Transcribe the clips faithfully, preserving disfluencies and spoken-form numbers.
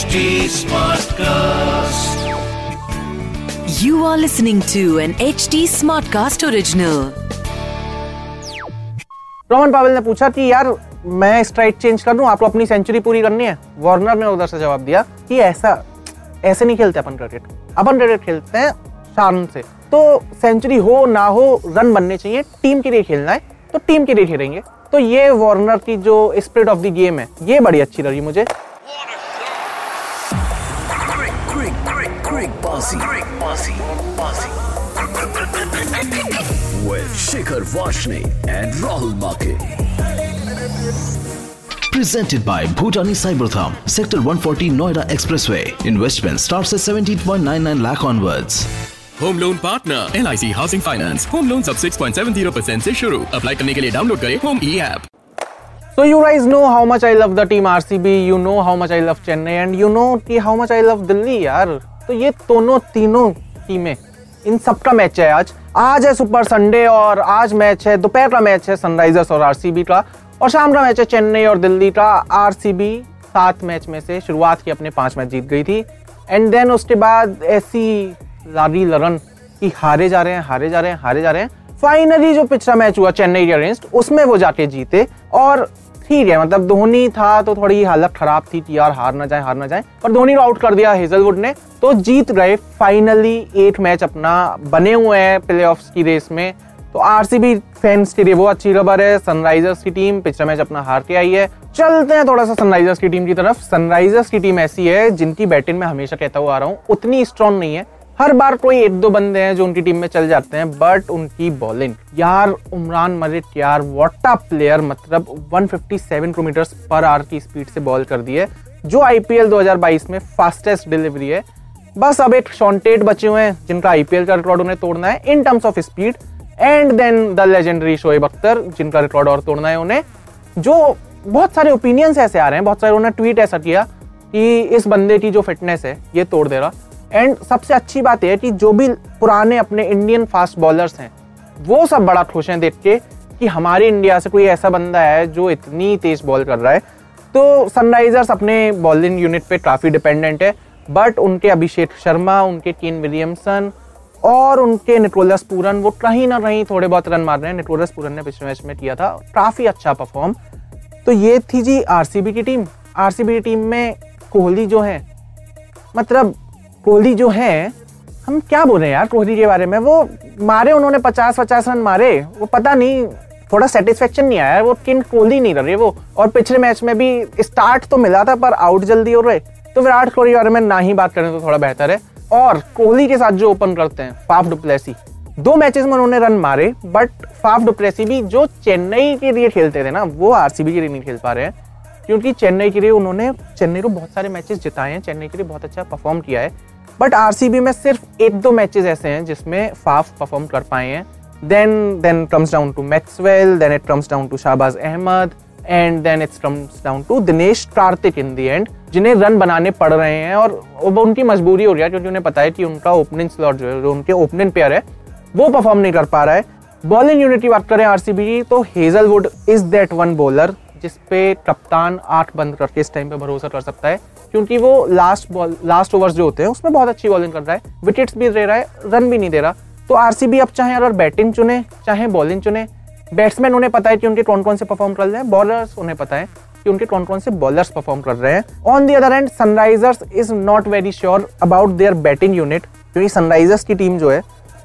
H D Smartcast. You are listening to an H D Smartcast original. Roman Pavel ने पूछा कि यार मैं स्ट्राइक चेंज कर दूं, आपको अपनी सेंचुरी पूरी करनी है। वार्नर ने उधर से जवाब दिया कि ऐसा ऐसे नहीं खेलते अपन क्रिकेट, अपन क्रिकेट खेलते हैं शान से। तो सेंचुरी हो ना हो रन बनने चाहिए, टीम के लिए खेलना है तो टीम के लिए खेलेंगे। तो ये वार्नर की जो स्पिरिट ऑफ द गेम है ये बड़ी अच्छी लगी मुझे। With Shikhar Washney and Rahul Market. Presented by Putani Cyber Sector one forty Noida Expressway. Investment starts at seventeen point nine nine lakh onwards. Home loan partner L I C Housing Finance. Home loan सब six point seven zero percent से शुरू। Apply करने के लिए download करें home e app. So you guys know how much I love the team R C B, you know how much I love Chennai and you know कि how much I love Delhi यार। तो ये दोनों तीनों टीमें, इन सबका match है आज। आज है सुपर संडे और आज मैच है, दोपहर का मैच है सनराइजर्स और आरसीबी का, और शाम का मैच है चेन्नई और दिल्ली का। आरसीबी सात मैच में से शुरुआत की, अपने पांच मैच जीत गई थी एंड देन उसके बाद ऐसी लारी लरन कि हारे जा रहे हैं हारे जा रहे हैं हारे जा रहे हैं। फाइनली जो पिछला मैच हुआ चेन्नई के अगेंस्ट उसमें वो जाके जीते, और ठीक है मतलब धोनी था तो थोड़ी हालत खराब थी कि यार हार ना जाए हार ना जाए, पर धोनी को आउट कर दिया हेजलवुड ने तो जीत गए। फाइनली एट मैच अपना बने हुए हैं प्लेऑफ्स की रेस में, तो आरसीबी फैंस के लिए वो अच्छी खबर है। सनराइजर्स की टीम पिछला मैच अपना हार के आई है। चलते हैं थोड़ा सा सनराइजर्स की टीम की तरफ। सनराइजर्स की टीम ऐसी है जिनकी बैटिंग में हमेशा कहता हुआ आ रहा हूँ उतनी स्ट्रांग नहीं है, हर बार कोई एक दो बंदे हैं जो उनकी टीम में चल जाते हैं, बट उनकी बॉलिंग यार उमरान मलिक यार व्हाट अ प्लेयर, मतलब एक सौ सत्तावन किलोमीटर पर आवर की स्पीड से बॉल कर दी है जो आईपीएल दो हज़ार बाईस में फास्टेस्ट डिलीवरी है। बस अब एक शॉन्टेट बचे हुए हैं जिनका आईपीएल का रिकॉर्ड उन्हें तोड़ना है in terms of speed, and then the legendary Shoaib Akhtar जिनका रिकॉर्ड और तोड़ना है उन्हें। जो बहुत सारे ओपिनियंस ऐसे आ रहे हैं, बहुत सारे उन्होंने ट्वीट ऐसा किया कि इस बंदे की जो फिटनेस है ये तोड़ दे रहा। एंड सबसे अच्छी बात यह है कि जो भी पुराने अपने इंडियन फास्ट बॉलर्स हैं वो सब बड़ा खुश हैं देख के कि हमारे इंडिया से कोई ऐसा बंदा है जो इतनी तेज बॉल कर रहा है। तो सनराइजर्स अपने बॉलिंग यूनिट पे काफ़ी डिपेंडेंट है, बट उनके अभिषेक शर्मा, उनके किन विलियमसन और उनके निकोलस पूरन वो कहीं ना कहीं थोड़े बहुत रन मार रहे हैं। निकोलस पूरन ने पिछले मैच में किया था काफ़ी अच्छा परफॉर्म। तो ये थी जी आरसीबी की टीम। आरसीबी की टीम में कोहली जो है, मतलब कोहली जो है हम क्या बोले यार कोहली के बारे में, वो मारे उन्होंने पचास पचास रन मारे, वो पता नहीं थोड़ा सेटिस्फेक्शन नहीं आया, वो किंग कोहली नहीं रहे वो। और पिछले मैच में भी स्टार्ट तो मिला था पर आउट जल्दी हो रहे, तो विराट कोहली के बारे में ना ही बात करें तो थोड़ा बेहतर है। और कोहली के साथ जो ओपन करते हैं फाफ डु प्लेसी, दो मैचेस में उन्होंने रन मारे, बट फाफ डु प्लेसी भी जो चेन्नई के लिए खेलते थे ना वो आरसीबी के लिए नहीं खेल पा रहे हैं, क्योंकि चेन्नई के लिए उन्होंने चेन्नई को बहुत सारे मैचेस जिताए हैं, चेन्नई के लिए बहुत अच्छा परफॉर्म किया है, बट आरसीबी में सिर्फ एक दो मैचेस ऐसे हैं जिसमें फाफ परफॉर्म कर पाए हैं। Then then comes down to Maxwell, then it comes down to Shahbaz Ahmed and then it comes down to Dinesh Karthik in the end, जिन्हें रन बनाने पड़ रहे हैं और वो उनकी मजबूरी हो गया क्योंकि उन्हें पता है कि उनका ओपनिंग स्लॉट जो है, जो उनके ओपनिंग पेयर है वो परफॉर्म नहीं कर पा रहा है। बॉलिंग यूनिट की बात करें आरसीबी की तो Hazlewood is that one bowler जिसपे कप्तान आठ बंद करके इस टाइम पे भरोसा कर सकता है, क्योंकि वो लास्ट बॉल लास्ट ओवर्स जो होते हैं उसमें बहुत अच्छी बॉलिंग कर रहा है, विकेट्स भी दे रहा है, रन भी नहीं दे रहा। तो आरसीबी अब चाहे अगर बैटिंग चुने चाहे बॉलिंग चुने, बैट्समैन उन्हें पता है कि उनके कौन कौन से परफॉर्म कर रहे हैं, बॉलर्स उन्हें पता है कि उनके कौन कौन से बॉलर्स परफॉर्म कर रहे हैं। On the other hand Sunrisers is not very sure about their batting unit, क्योंकि सनराइजर्स की टीम जो है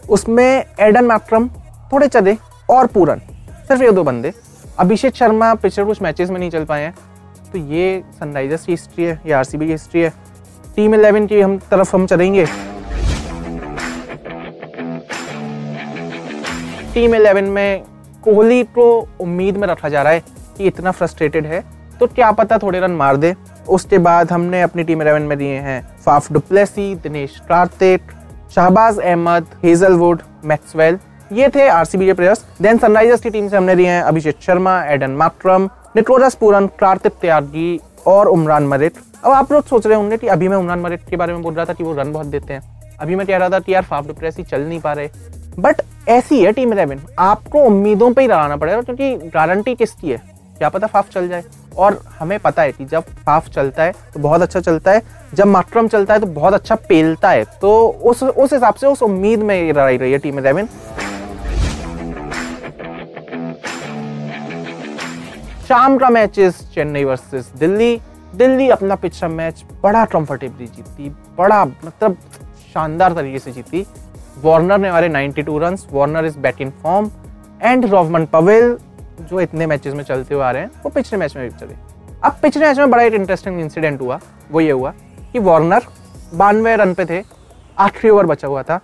उसमें एडन मैक्रम, थोड़े चदे और पूरन, सिर्फ ये दो बंदे। अभिषेक शर्मा पिछले कुछ मैचेस में नहीं चल पाए हैं। तो ये सनराइजर्स की हिस्ट्री है, ये आरसीबी की हिस्ट्री है। टीम इलेवन की हम तरफ हम चलेंगे। टीम इलेवन में कोहली को उम्मीद में रखा जा रहा है कि इतना फ्रस्ट्रेटेड है तो क्या पता थोड़े रन मार दे। उसके बाद हमने अपनी टीम इलेवन में दिए हैं Faf du Plessis, Dinesh Karthik, Shahbaz Ahmed, Hazlewood, Maxwell, ये थे आरसीबी के प्लेयर्स। देन सनराइजर्स की टीम से हमने दिए हैं Abhishek Sharma, Aiden Markram, Nicholas Pooran, Kartik Tyagi और उमरान मलिक। अब आप लोग सोच रहे होंगे कि अभी मैं उमरान मलिक के बारे में बोल रहा था कि वो रन बहुत देते हैं, अभी मैं कह रहा था कि यार फाफ डु प्लेसी चल नहीं पा रहे, बट ऐसी है टीम इलेवन, आपको उम्मीदों पर ही लगाना पड़ेगा क्योंकि गारंटी किसकी है, क्या पता फाफ चल जाए। और हमें पता है कि जब फाफ चलता है तो बहुत अच्छा चलता है, जब मातरम चलता है तो बहुत अच्छा पेलता है। तो उस उस हिसाब से उस उम्मीद में ये लड़ाई रही है टीम इलेवन। शाम का मैच चेन्नई वर्सेस दिल्ली। दिल्ली अपना पिछला मैच बड़ा कंफर्टेबली जीती, बड़ा मतलब शानदार तरीके से जीती। वार्नर ने मारे बानवे run, Warner is back in form, and Rovman Powell जो इतने मैचेस में चलते हुए आ रहे हैं वो पिछले मैच में भी चले। अब पिछले मैच में बड़ा एक इंटरेस्टिंग इंसिडेंट हुआ, वो ये हुआ कि वार्नर बानवे रन पे थे, आखिरी ओवर बचा हुआ था,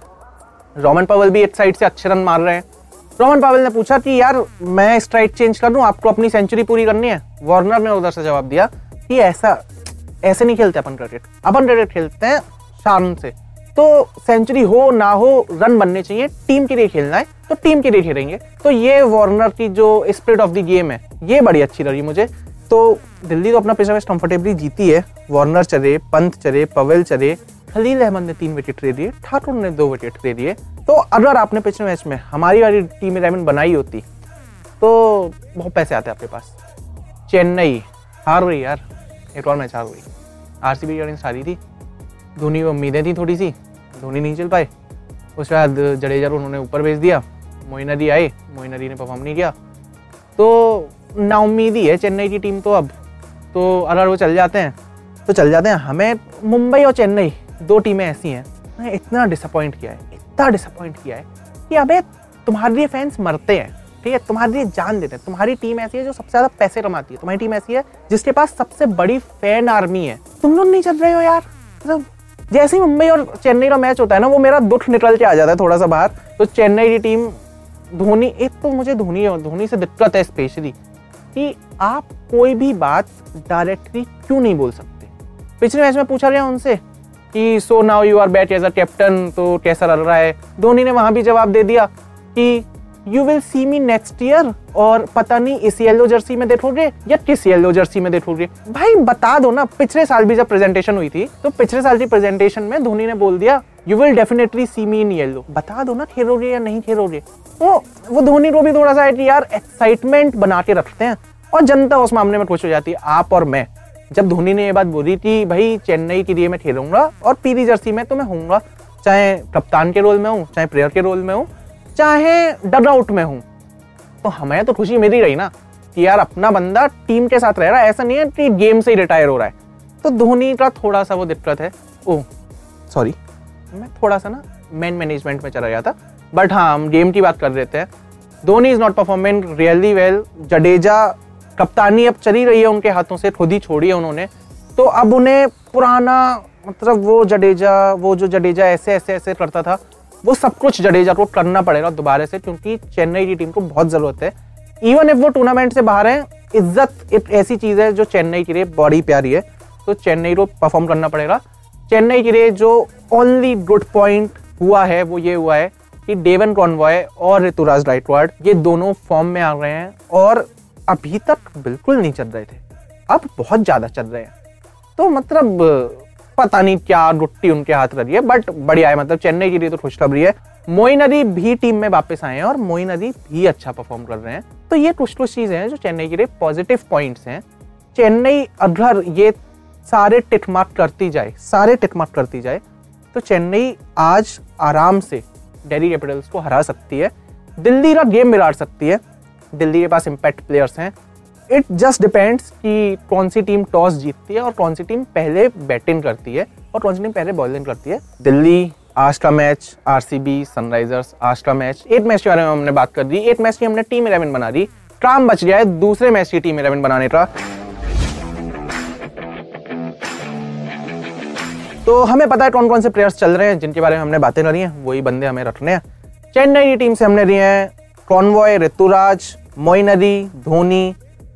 रोमन पवेल भी एक साइड से अच्छे रन मार रहे हैं। रोमन पवेल ने पूछा कि यार मैं स्ट्राइक चेंज कर दूं, आपको अपनी सेंचुरी पूरी करनी है। वार्नर ने उधर से जवाब दिया कि ऐसा ऐसे नहीं खेलते अपन क्रिकेट, अपन क्रिकेट खेलते हैं शान से, तो सेंचुरी हो ना हो रन बनने चाहिए, टीम के लिए खेलना है तो टीम के लिए खेलेंगे। तो ये वार्नर की जो स्पिरिट ऑफ द गेम है ये बड़ी अच्छी लगी मुझे। तो दिल्ली तो अपना पिछला मैच कंफर्टेबली जीती है। वार्नर चले, पंत चले, पवेल चले, खलील अहमद ने तीन विकेट ले दिए, ठाकुर ने दो विकेट ले दिए। तो अगर आपने पिछले मैच में हमारी वाली टीम इलेवन बनाई होती तो बहुत पैसे आते आपके पास। चेन्नई हार हुई यार, एक और मैच हार हुई। आरसीबी की ऑडियंस हारी थी, धोनी को उम्मीदें थी थोड़ी सी, धोनी नहीं चल पाए। उसके बाद जडेजा को उन्होंने ऊपर भेज दिया, मोइन अली आए, मोइन अली ने परफॉर्म नहीं किया। तो नाउमीदी है चेन्नई की टीम। तो अब तो अगर वो चल जाते हैं तो चल जाते हैं। हमें मुंबई और चेन्नई दो टीमें ऐसी हैं, मैं इतना डिसअपॉइंट किया है, इतना डिसअपॉइंट किया है कि अबे तुम्हारे लिए फैंस मरते हैं, ठीक है, तुम्हारे लिए जान देते हैं। तुम्हारी टीम ऐसी है जो सबसे ज़्यादा पैसे कमाती है, तुम्हारी टीम ऐसी है जिसके पास सबसे बड़ी फैन आर्मी है, तुम लोग नहीं चल रहे हो यार। मतलब जैसे ही मुंबई और चेन्नई का मैच होता है ना, वो मेरा दुख निकल के आ जाता है थोड़ा सा बाहर। तो चेन्नई की टीम, धोनी, एक तो मुझे धोनी धोनी से दिक्कत है स्पेशली कि आप कोई भी बात डायरेक्टली क्यों नहीं बोल सकते। पिछले मैच में पूछा गया उनसे कि so now you are bat as a captain, तो कैसा लग रहा है। धोनी ने वहाँ भी जवाब दे दिया कि you will see me next year, और पता नहीं इस येलो जर्सी में देखोगे या किस येलो जर्सी में देखोगे। भाई बता दो ना, पिछले साल भी जब प्रेजेंटेशन हुई थी तो पिछले साल की प्रेजेंटेशन में धोनी ने बोल दिया you will definitely see me in yellow. बता दो ना खेलोगे या नहीं खेलोगे। वो वो धोनी को भी थोड़ा सा यार एक्साइटमेंट बना के रखते हैं और जनता उस मामले में खुश हो जाती है। आप और मैं, जब धोनी ने ये बात बोली कि भाई चेन्नई के लिए मैं खेलूंगा और पीली जर्सी में तो मैं हूँगा, चाहे कप्तान के रोल में हूँ, चाहे प्लेयर के रोल में हूँ, चाहे डग आउट में हूँ, तो हमें तो खुशी मेरी रही ना कि यार अपना बंदा टीम के साथ रह रहा है, ऐसा नहीं है कि गेम से ही रिटायर हो रहा है। तो धोनी का थोड़ा सा वो दिक्कत है। ओह सॉरी, मैं थोड़ा सा ना मैन मैनेजमेंट में चला गया था, बट हाँ हम गेम की बात कर देते हैं। Dhoni is not performing really well. Jadeja कप्तानी अब चली रही है उनके हाथों से, खुद ही छोड़ी है उन्होंने, तो अब उन्हें पुराना मतलब वो जडेजा वो जो जडेजा ऐसे ऐसे ऐसे करता था वो सब कुछ जडेजा को करना पड़ेगा दोबारा से, क्योंकि चेन्नई की टीम को बहुत ज़रूरत है। इवन इफ वो टूर्नामेंट से बाहर हैं, इज्जत एक ऐसी चीज़ है जो चेन्नई के लिए बड़ी प्यारी है, तो चेन्नई को परफॉर्म करना पड़ेगा। चेन्नई के लिए जो ओनली गुड पॉइंट हुआ है वो ये हुआ है कि डेवन कॉनवॉय और ऋतुराज गायकवाड ये दोनों फॉर्म में आ रहे हैं, और अभी तक बिल्कुल नहीं चल रहे थे, अब बहुत ज़्यादा चल रहे हैं। तो मतलब पता नहीं क्या गुट्टी उनके हाथ रही है, बट बढ़िया है, मतलब चेन्नई के लिए तो खुशखबरी है। मोइन अली भी टीम में वापस आए हैं और मोइन अली भी अच्छा परफॉर्म कर रहे हैं। तो ये कुछ कुछ चीज़ें हैं जो चेन्नई के लिए पॉजिटिव पॉइंट्स हैं। चेन्नई अगर ये सारे टिकमार्क करती जाए सारे टिकमार्क करती जाए तो चेन्नई आज आराम से दिल्ली कैपिटल्स को हरा सकती है, दिल्ली का गेम बिगाड़ सकती है। दिल्ली के पास इम्पैक्ट प्लेयर्स हैं, इट जस्ट डिपेंड्स कि कौन सी टीम टॉस जीतती है और कौन सी टीम पहले बैटिंग करती है और कौन सी टीम पहले बॉलिंग करती है। दिल्ली आज का मैच, आरसीबी सनराइजर्स आज का मैच, एक मैच के बारे में हमने बात कर दी, एक मैच की हमने टीम इलेवन बना दी, काम बच गया है दूसरे मैच की टीम इलेवन बनाने का। तो हमें पता है कौन कौन से प्लेयर्स चल रहे हैं जिनके बारे में हमने बातें करी हैं, वही बंदे हमें रखने हैं। चेन्नई की टीम से हमने लिए हैं कॉनवॉय, ऋतुराज, मोइन अली, धोनी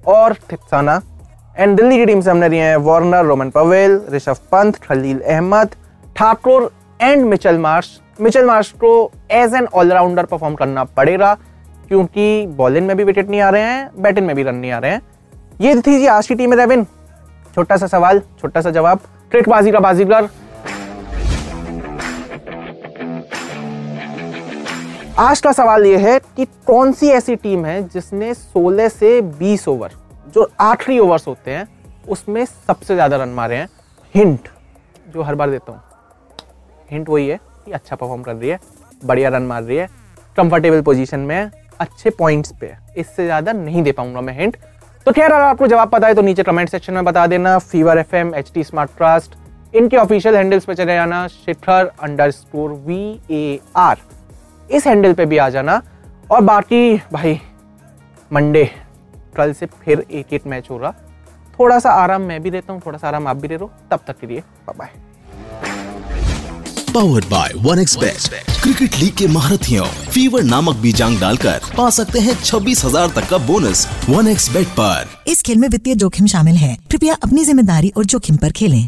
और थिपसाना। एंड दिल्ली की टीम से हमने लिए हैं Warner, Rovman Powell, Rishabh Pant, Khaleel Ahmed, Thakur and Mitchell Marsh. Mitchell Marsh को एज एन ऑलराउंडर परफॉर्म करना पड़ेगा क्योंकि बॉलिंग में भी विकेट नहीं आ रहे हैं, बैटिंग में भी रन नहीं आ रहे हैं। ये थी जी आज की टीम इलेवन। छोटा सा सवाल, छोटा सा जवाब, क्रिकेटबाजी का बाजीगर। आज का सवाल यह है कि कौन सी ऐसी टीम है जिसने सोलह से बीस ओवर जो आखिरी ओवर्स होते हैं उसमें सबसे ज़्यादा रन मारे हैं। हिंट जो हर बार देता हूँ, हिंट वही है कि अच्छा परफॉर्म कर रही है, बढ़िया रन मार रही है, कंफर्टेबल पोजीशन में है, अच्छे पॉइंट्स पे है। इससे ज़्यादा नहीं दे पाऊंगा मैं हिंट। तो खैर अगर आपको जवाब पता है तो नीचे कमेंट सेक्शन में बता देना। Fever F M, H T Smartcast, इनके ऑफिशियल हैंडल्स पे चले जाना, Shikhar underscore V A R इस हैंडल पे भी आ जाना। और बाकी भाई मंडे कल से फिर एक एक मैच हो रहा, थोड़ा सा आराम मैं भी देता हूँ, थोड़ा सा आराम आप भी दे रहो। तब तक के लिए bye bye. Powered by one expect, cricket league के महारथियों फीवर नामक बीजांग डालकर पा सकते हैं छब्बीस हज़ार तक का बोनस वन एक्सपेक्ट पर। इस खेल में वित्तीय जोखिम शामिल है, कृपया अपनी जिम्मेदारी और जोखिम पर खेलें।